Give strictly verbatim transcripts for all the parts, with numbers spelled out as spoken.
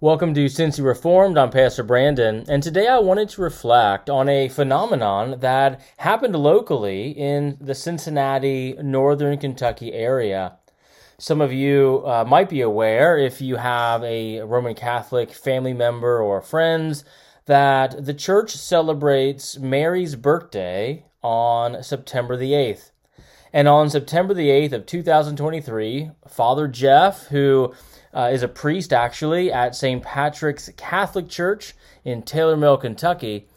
Welcome to Cincy Reformed. I'm Pastor Brandon, and today I wanted to reflect on a phenomenon that happened locally in the Cincinnati, Northern Kentucky area. Some of you uh, might be aware, if you have a Roman Catholic family member or friends, that the church celebrates Mary's birthday on September the eighth. And on September the eighth of two thousand twenty-three, Father Jeff, who Uh, is a priest, actually, at Saint Patrick's Catholic Church in Taylor Mill, Kentucky.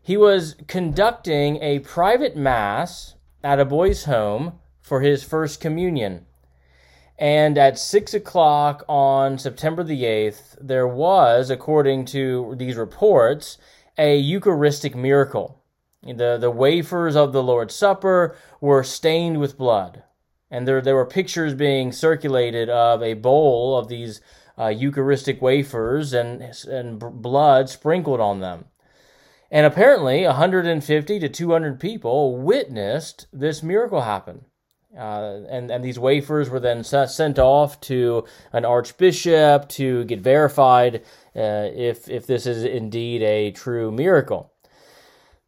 He was conducting a private mass at a boys' home for his first communion. And at six o'clock on September the eighth, there was, according to these reports, a Eucharistic miracle. The, the wafers of the Lord's Supper were stained with blood. And there there were pictures being circulated of a bowl of these uh, Eucharistic wafers and, and blood sprinkled on them. And apparently one hundred fifty to two hundred people witnessed this miracle happen. Uh, and, and these wafers were then sent off to an archbishop to get verified uh, if if this is indeed a true miracle.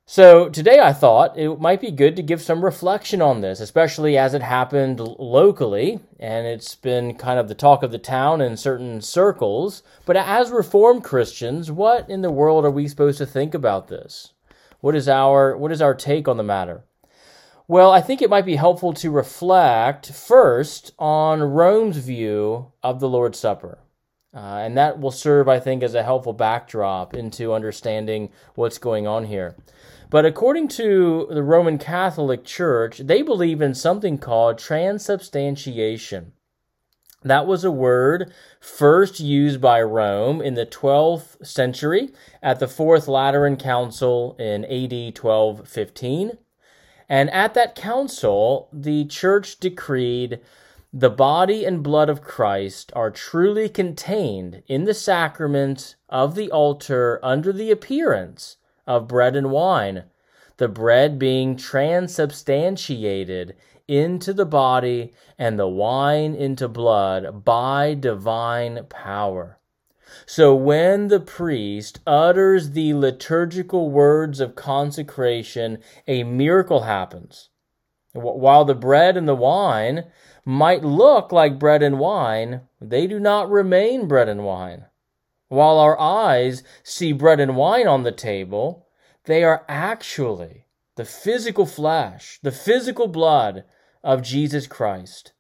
So today I thought it might be good to give some reflection on this, especially as it happened locally, and it's been kind of the talk of the town in certain circles. But as Reformed Christians, what in the world are we supposed to think about this? What is our what is our take on the matter? Well, I think it might be helpful to reflect first on Rome's view of the Lord's Supper. Uh, and that will serve, I think, as a helpful backdrop into understanding what's going on here. But according to the Roman Catholic Church, they believe in something called transubstantiation. That was a word first used by Rome in the twelfth century at the Fourth Lateran Council in A D twelve fifteen. And at that council, the Church decreed, "The body and blood of Christ are truly contained in the sacrament of the altar under the appearance of bread and wine, the bread being transubstantiated into the body and the wine into blood by divine power." So when the priest utters the liturgical words of consecration, a miracle happens. While the bread and the wine might look like bread and wine, they do not remain bread and wine. While our eyes see bread and wine on the table, they are actually the physical flesh, the physical blood of Jesus Christ.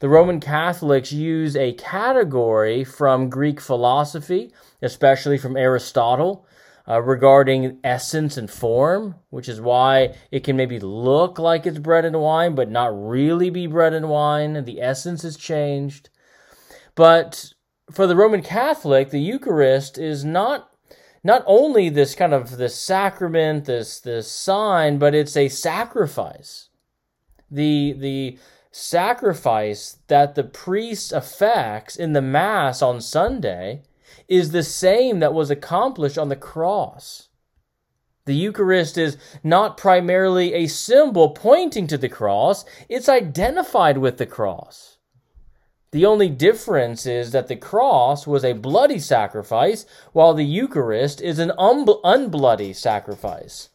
The Roman Catholics use a category from Greek philosophy, especially from Aristotle, Uh, regarding essence and form, which is why it can maybe look like it's bread and wine, but not really be bread and wine. The essence is changed. But for the Roman Catholic, the Eucharist is not not only this kind of this sacrament, this this sign, but it's a sacrifice. The the sacrifice that the priest effects in the Mass on Sunday is the same that was accomplished on the cross. The Eucharist is not primarily a symbol pointing to the cross, it's identified with the cross. The only difference is that the cross was a bloody sacrifice, while the Eucharist is an un- unbloody sacrifice.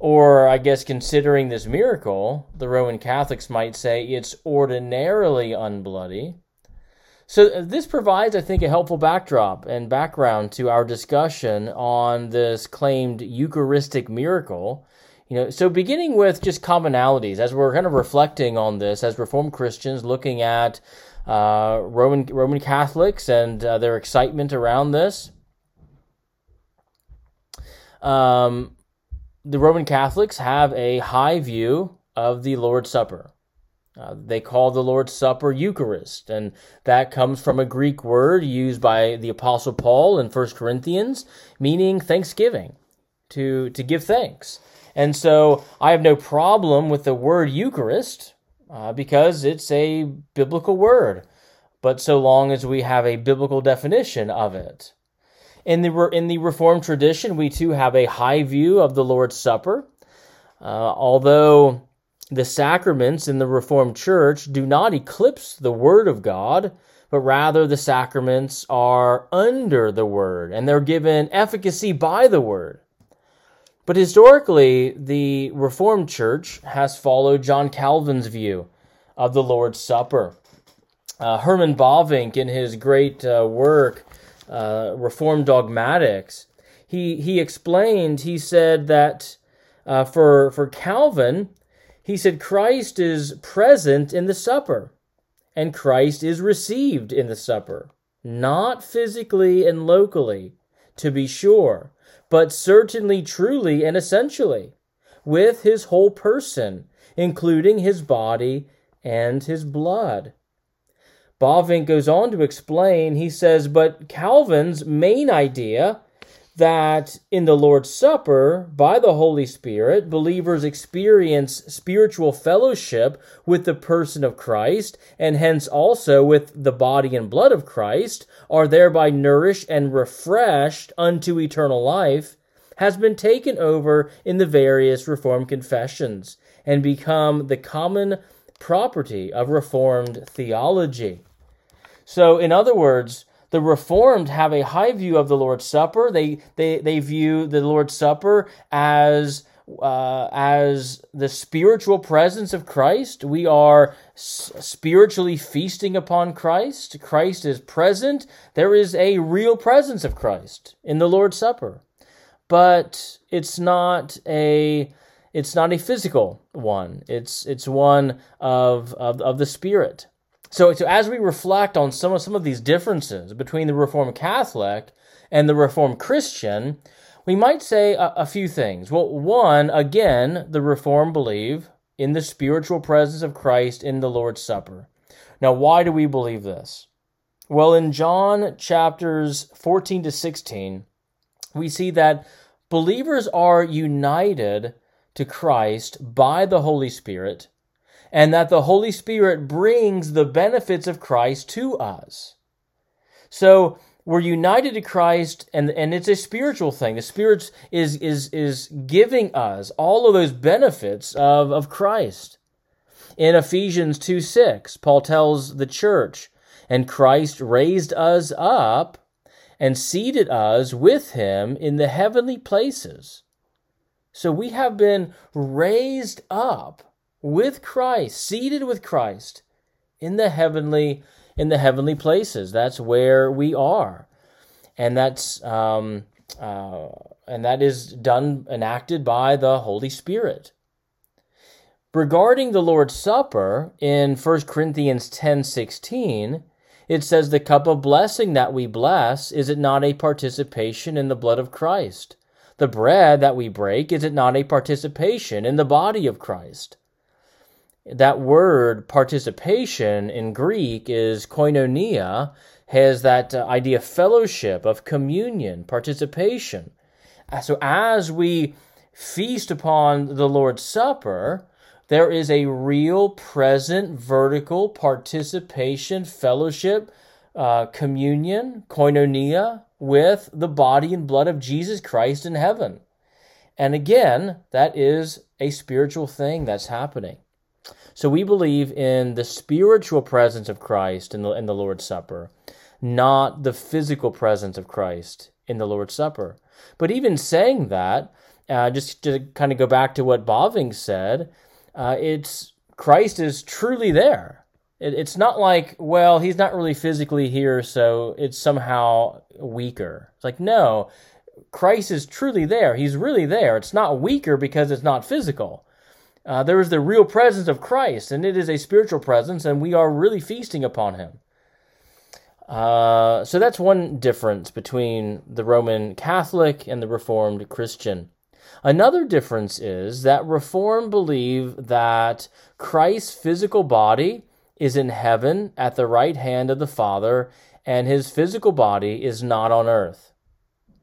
Or, I guess, considering this miracle, the Roman Catholics might say it's ordinarily unbloody. So this provides, I think, a helpful backdrop and background to our discussion on this claimed Eucharistic miracle. You know, so beginning with just commonalities, as we're kind of reflecting on this as Reformed Christians, looking at uh, Roman Roman Catholics and uh, their excitement around this. Um, the Roman Catholics have a high view of the Lord's Supper. Uh, they call the Lord's Supper Eucharist, and that comes from a Greek word used by the Apostle Paul in First Corinthians, meaning thanksgiving, to, to give thanks. And so I have no problem with the word Eucharist uh, because it's a biblical word, but so long as we have a biblical definition of it. In the in the Reformed tradition, we too have a high view of the Lord's Supper. Uh, although the sacraments in the Reformed Church do not eclipse the Word of God, but rather the sacraments are under the Word, and they're given efficacy by the Word. But historically, the Reformed Church has followed John Calvin's view of the Lord's Supper. Uh, Herman Bavinck, in his great uh, work, uh, Reformed Dogmatics, he, he explained, he said that uh, for, for Calvin, he said Christ is present in the supper, and Christ is received in the supper, not physically and locally, to be sure, but certainly, truly, and essentially, with his whole person, including his body and his blood. Bavinck goes on to explain, he says, but Calvin's main idea that in the Lord's Supper, by the Holy Spirit, believers experience spiritual fellowship with the person of Christ, and hence also with the body and blood of Christ, are thereby nourished and refreshed unto eternal life, has been taken over in the various Reformed confessions and become the common property of Reformed theology. So, in other words, the Reformed have a high view of the Lord's Supper. They they they view the Lord's Supper as uh, as the spiritual presence of Christ. We are s- spiritually feasting upon Christ. Christ is present. There is a real presence of Christ in the Lord's Supper, but it's not a it's not a physical one. It's it's one of of, of the Spirit. So, so as we reflect on some of, some of these differences between the Reformed Catholic and the Reformed Christian, we might say a, a few things. Well, one, again, the Reformed believe in the spiritual presence of Christ in the Lord's Supper. Now, why do we believe this? Well, in John chapters fourteen to sixteen, we see that believers are united to Christ by the Holy Spirit, and that the Holy Spirit brings the benefits of Christ to us. So we're united to Christ, and, and it's a spiritual thing. The Spirit is, is, is giving us all of those benefits of, of Christ. In Ephesians two six, Paul tells the church, and Christ raised us up and seated us with him in the heavenly places. So we have been raised up with Christ, seated with Christ in the heavenly in the heavenly places. That's where we are, and that's um, uh, and that is done enacted by the Holy Spirit. Regarding the Lord's Supper in First Corinthians ten sixteen, it says, "The cup of blessing that we bless, is it not a participation in the blood of Christ? The bread that we break, is it not a participation in the body of Christ?" That word participation in Greek is koinonia, has that idea of fellowship, of communion, participation. So as we feast upon the Lord's Supper, there is a real, present, vertical participation, fellowship, uh, communion, koinonia, with the body and blood of Jesus Christ in heaven. And again, that is a spiritual thing that's happening. So we believe in the spiritual presence of Christ in the, in the Lord's Supper, not the physical presence of Christ in the Lord's Supper. But even saying that, uh, just to kind of go back to what Bavinck said, uh, it's Christ is truly there. It, it's not like, well, he's not really physically here, so it's somehow weaker. It's like, no, Christ is truly there. He's really there. It's not weaker because it's not physical. Uh, there is the real presence of Christ, and it is a spiritual presence, and we are really feasting upon him. Uh, so that's one difference between the Roman Catholic and the Reformed Christian. Another difference is that Reformed believe that Christ's physical body is in heaven at the right hand of the Father, and his physical body is not on earth.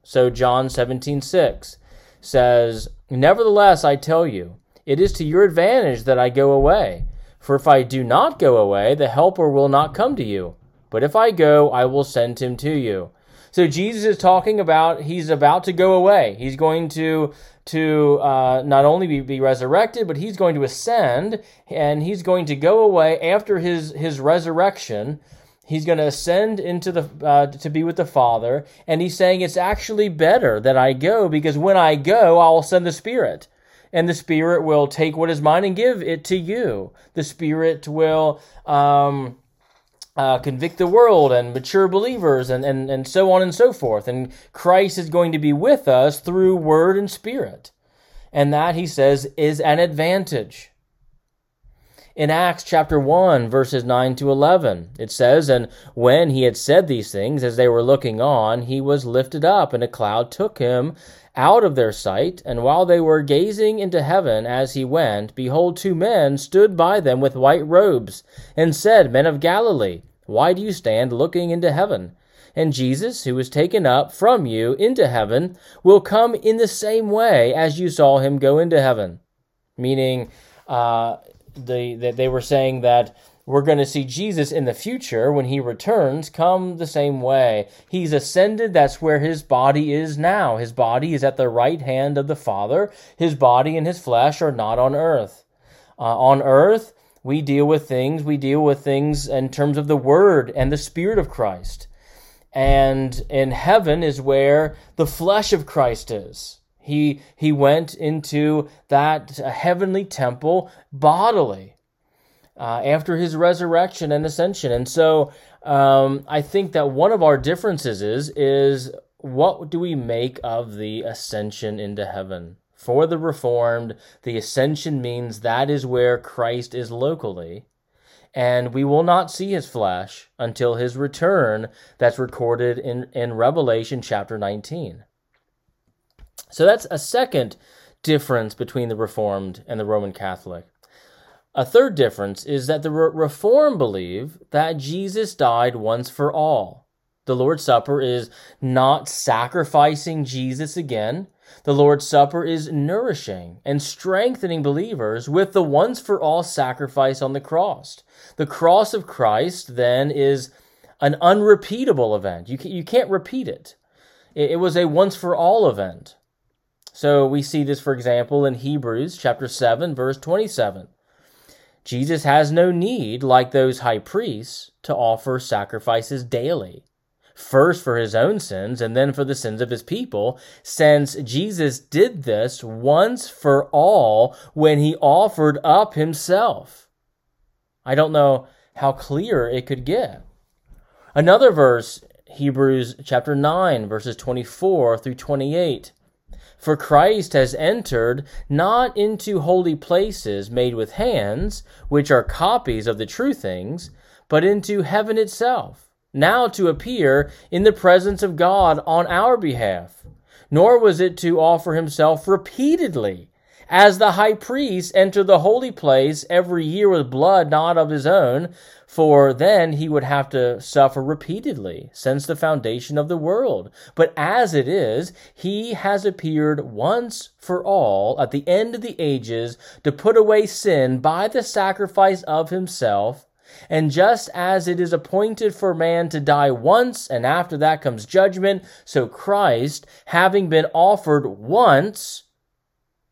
So John seventeen six says, "Nevertheless, I tell you, it is to your advantage that I go away. For if I do not go away, the Helper will not come to you. But if I go, I will send him to you." So Jesus is talking about, he's about to go away. He's going to to uh, not only be, be resurrected, but he's going to ascend, and he's going to go away after his, his resurrection. He's going to ascend into the uh, to be with the Father, and he's saying it's actually better that I go, because when I go, I'll send the Spirit, and the Spirit will take what is mine and give it to you. The Spirit will um, uh, convict the world and mature believers, and, and, and so on and so forth. And Christ is going to be with us through Word and Spirit, and that, he says, is an advantage. In Acts chapter one, verses nine to eleven, it says, "And when he had said these things, as they were looking on, he was lifted up, and a cloud took him out of their sight. And while they were gazing into heaven as he went, behold, two men stood by them with white robes, and said, 'Men of Galilee, why do you stand looking into heaven? And Jesus, who was taken up from you into heaven, will come in the same way as you saw him go into heaven.'" Meaning, uh... The, that they were saying that we're going to see Jesus in the future when he returns come the same way. He's ascended. That's where his body is now. His body is at the right hand of the Father. His body and his flesh are not on earth. Uh, on earth, we deal with things. We deal with things in terms of the Word and the Spirit of Christ. And in heaven is where the flesh of Christ is. He he went into that heavenly temple bodily uh, after his resurrection and ascension. And so um, I think that one of our differences is, is what do we make of the ascension into heaven? For the Reformed, the ascension means that is where Christ is locally, and we will not see his flesh until his return that's recorded in, in Revelation chapter nineteen. So that's a second difference between the Reformed and the Roman Catholic. A third difference is that the Re- Reformed believe that Jesus died once for all. The Lord's Supper is not sacrificing Jesus again. The Lord's Supper is nourishing and strengthening believers with the once-for-all sacrifice on the cross. The cross of Christ, then, is an unrepeatable event. You can, you can't repeat it. It, it was a once-for-all event. So we see this, for example, in Hebrews chapter seven, verse twenty-seven. Jesus has no need, like those high priests, to offer sacrifices daily, first for his own sins and then for the sins of his people, since Jesus did this once for all when he offered up himself. I don't know how clear it could get. Another verse, Hebrews chapter nine, verses twenty-four through twenty-eight. "For Christ has entered not into holy places made with hands, which are copies of the true things, but into heaven itself, now to appear in the presence of God on our behalf. Nor was it to offer himself repeatedly, as the high priest entered the holy place every year with blood not of his own, for then he would have to suffer repeatedly since the foundation of the world. But as it is, he has appeared once for all at the end of the ages to put away sin by the sacrifice of himself. And just as it is appointed for man to die once, and after that comes judgment, so Christ, having been offered once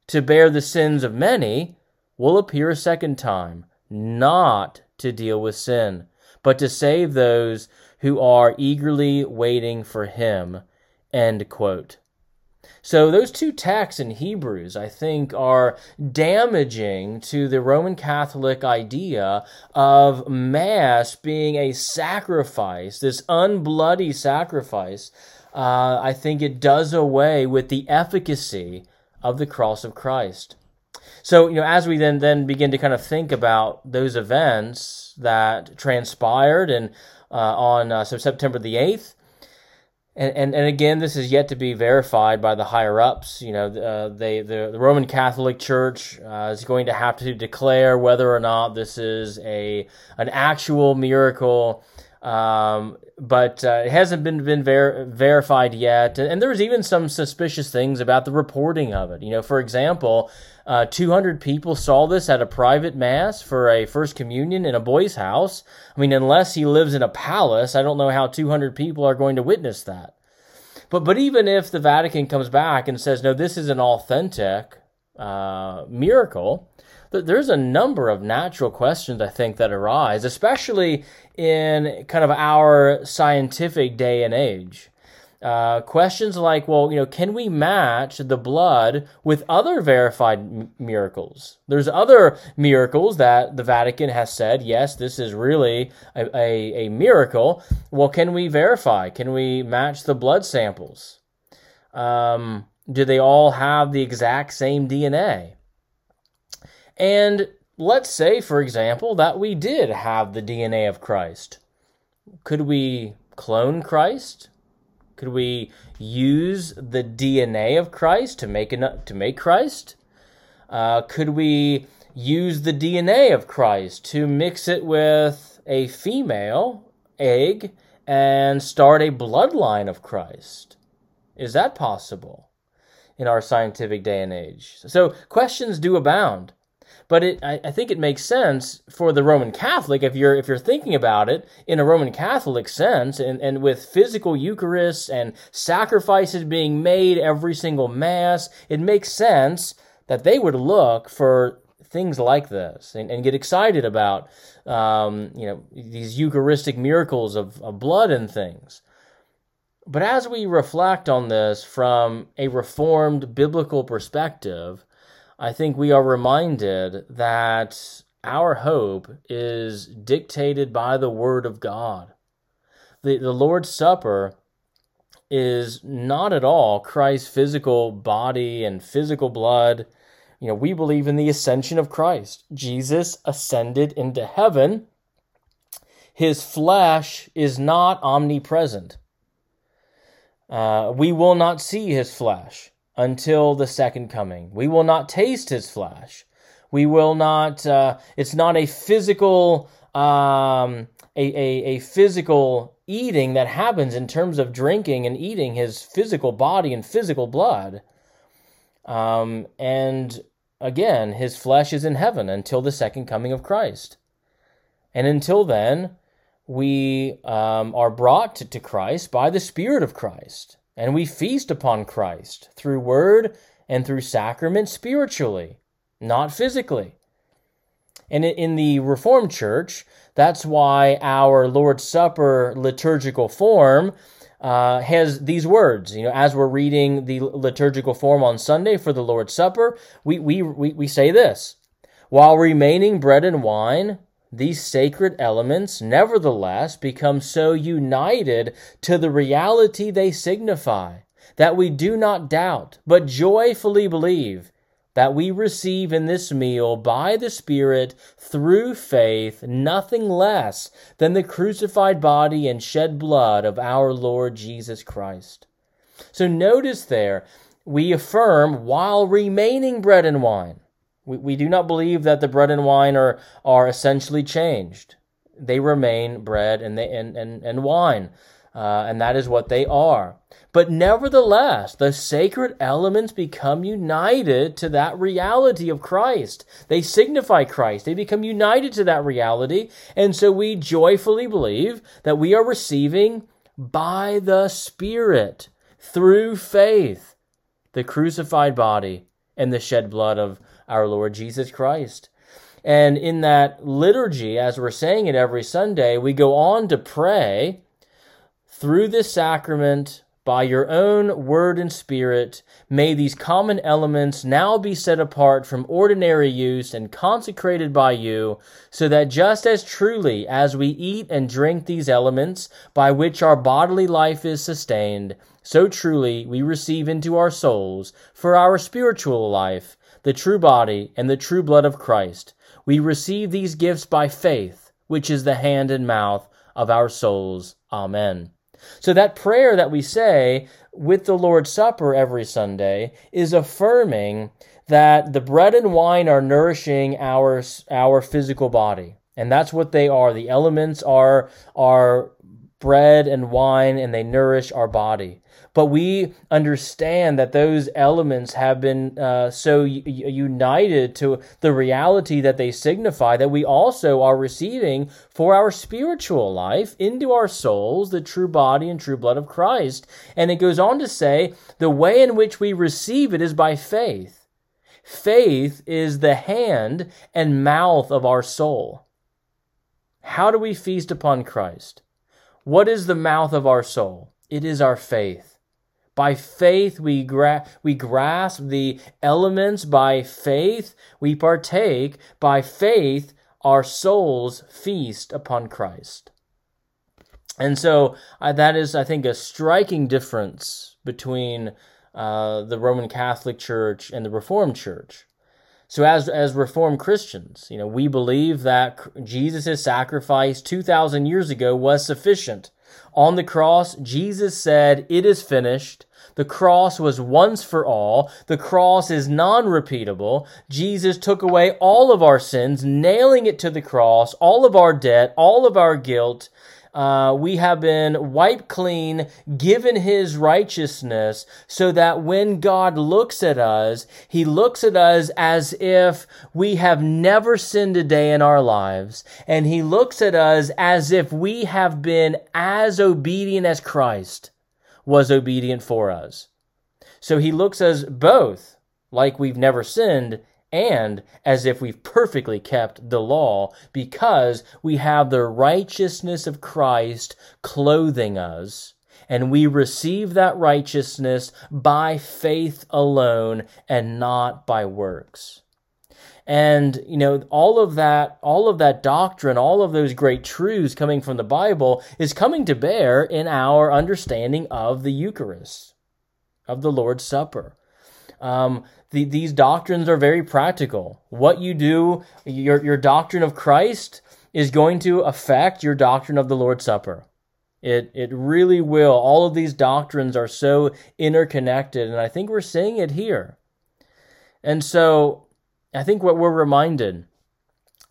to bear the sins of many, will appear a second time, not to deal with sin, but to save those who are eagerly waiting for him." End quote. So those two texts in Hebrews, I think, are damaging to the Roman Catholic idea of Mass being a sacrifice, this unbloody sacrifice. Uh, I think it does away with the efficacy of the cross of Christ. So, you know, as we then, then begin to kind of think about those events that transpired and uh, on uh, so September the eighth, and, and and again, this is yet to be verified by the higher ups. You know, uh, they the, the Roman Catholic Church uh, is going to have to declare whether or not this is a an actual miracle. Um, but uh, it hasn't been, been ver- verified yet, and, and there's even some suspicious things about the reporting of it. You know, for example, uh, two hundred people saw this at a private Mass for a First Communion in a boy's house. I mean, unless he lives in a palace, I don't know how two hundred people are going to witness that. But but even if the Vatican comes back and says, no, this is an authentic uh, miracle, th- there's a number of natural questions, I think, that arise, especially in kind of our scientific day and age. Uh, questions like, well, you know, can we match the blood with other verified m- miracles? There's other miracles that the Vatican has said, yes, this is really a, a, a miracle. Well, can we verify? Can we match the blood samples? Um, do they all have the exact same D N A? And let's say, for example, that we did have the D N A of Christ. Could we clone Christ? Could we use the D N A of Christ to make an, to make Christ? Uh, could we use the D N A of Christ to mix it with a female egg and start a bloodline of Christ? Is that possible in our scientific day and age? So questions do abound. But it, I, I think it makes sense for the Roman Catholic, if you're if you're thinking about it in a Roman Catholic sense, and, and with physical Eucharists and sacrifices being made every single Mass, it makes sense that they would look for things like this and, and get excited about um, you know, these Eucharistic miracles of, of blood and things. But as we reflect on this from a Reformed biblical perspective, I think we are reminded that our hope is dictated by the Word of God. The, the Lord's Supper is not at all Christ's physical body and physical blood. You know, we believe in the ascension of Christ. Jesus ascended into heaven. His flesh is not omnipresent. Uh, we will not see his flesh until the second coming. We will not taste his flesh. We will not, uh, it's not a physical, um, a, a, a physical eating that happens in terms of drinking and eating his physical body and physical blood. Um, and again, his flesh is in heaven until the second coming of Christ. And until then, we um, are brought to, to Christ by the Spirit of Christ. And we feast upon Christ through word and through sacrament spiritually, not physically. And in the Reformed Church, that's why our Lord's Supper liturgical form uh, has these words. You know, as we're reading the liturgical form on Sunday for the Lord's Supper, we we we, we say this: while remaining bread and wine, these sacred elements, nevertheless, become so united to the reality they signify that we do not doubt, but joyfully believe that we receive in this meal by the Spirit through faith nothing less than the crucified body and shed blood of our Lord Jesus Christ. So notice there, we affirm while remaining bread and wine. We we do not believe that the bread and wine are, are essentially changed. They remain bread and they and, and, and wine, uh, and that is what they are. But nevertheless, the sacred elements become united to that reality of Christ. They signify Christ. They become united to that reality, and so we joyfully believe that we are receiving by the Spirit, through faith, the crucified body and the shed blood of our Lord Jesus Christ. And in that liturgy, as we're saying it every Sunday, we go on to pray, through this sacrament, by your own word and Spirit, may these common elements now be set apart from ordinary use and consecrated by you, so that just as truly as we eat and drink these elements by which our bodily life is sustained, so truly we receive into our souls, for our spiritual life, the true body and the true blood of Christ. We receive these gifts by faith, which is the hand and mouth of our souls. Amen. So that prayer that we say with the Lord's Supper every Sunday is affirming that the bread and wine are nourishing our, our physical body. And that's what they are. The elements are, are bread and wine, and they nourish our body. But we understand that those elements have been uh, so u- united to the reality that they signify, that we also are receiving for our spiritual life into our souls the true body and true blood of Christ. And it goes on to say, the way in which we receive it is by faith. Faith is the hand and mouth of our soul. How do we feast upon Christ? What is the mouth of our soul? It is our faith. By faith, we gra- we grasp the elements. By faith, we partake. By faith, our souls feast upon Christ. And so uh, that is, I think, a striking difference between uh, the Roman Catholic Church and the Reformed Church. So as as Reformed Christians, you know, we believe that Jesus' sacrifice two thousand years ago was sufficient. On the cross, Jesus said, "It is finished." The cross was once for all. The cross is non-repeatable. Jesus took away all of our sins, nailing it to the cross, all of our debt, all of our guilt. Uh, we have been wiped clean, given his righteousness, so that when God looks at us, he looks at us as if we have never sinned a day in our lives. And he looks at us as if we have been as obedient as Christ was obedient for us. So he looks at us both like we've never sinned, and as if we've perfectly kept the law, because we have the righteousness of Christ clothing us, and we receive that righteousness by faith alone and not by works. And, you know, all of that, all of that doctrine, all of those great truths coming from the Bible is coming to bear in our understanding of the Eucharist, of the Lord's Supper. Um, the, these doctrines are very practical. What you do, your your doctrine of Christ is going to affect your doctrine of the Lord's Supper. It it really will. All of these doctrines are so interconnected, and I think we're seeing it here. And so I think what we're reminded,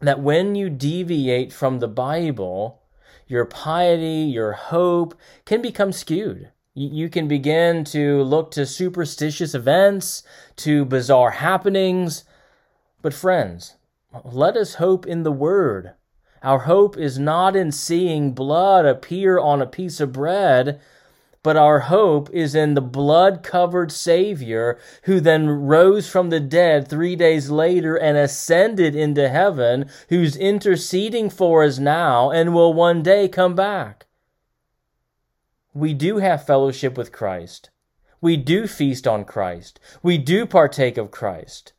that when you deviate from the Bible, your piety, your hope can become skewed. You can begin to look to superstitious events, to bizarre happenings. But friends, let us hope in the Word. Our hope is not in seeing blood appear on a piece of bread, but our hope is in the blood-covered Savior, who then rose from the dead three days later and ascended into heaven, who's interceding for us now and will one day come back. We do have fellowship with Christ. We do feast on Christ. We do partake of Christ.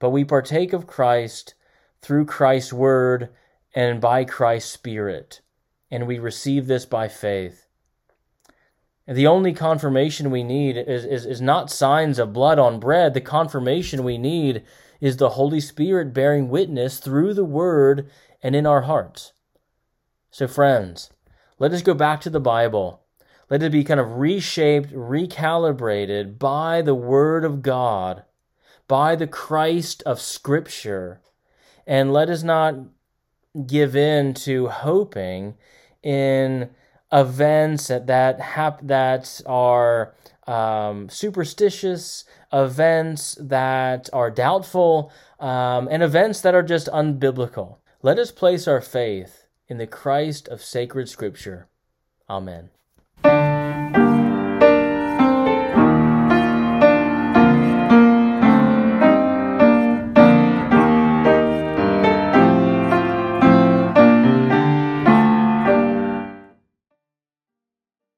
But we partake of Christ through Christ's Word and by Christ's Spirit. And we receive this by faith. And the only confirmation we need is, is, is not signs of blood on bread. The confirmation we need is the Holy Spirit bearing witness through the Word and in our hearts. So friends, let us go back to the Bible. Let it be kind of reshaped, recalibrated by the Word of God, by the Christ of Scripture. And let us not give in to hoping in events that hap- that are um, superstitious, events that are doubtful, um, and events that are just unbiblical. Let us place our faith in the Christ of sacred Scripture. Amen.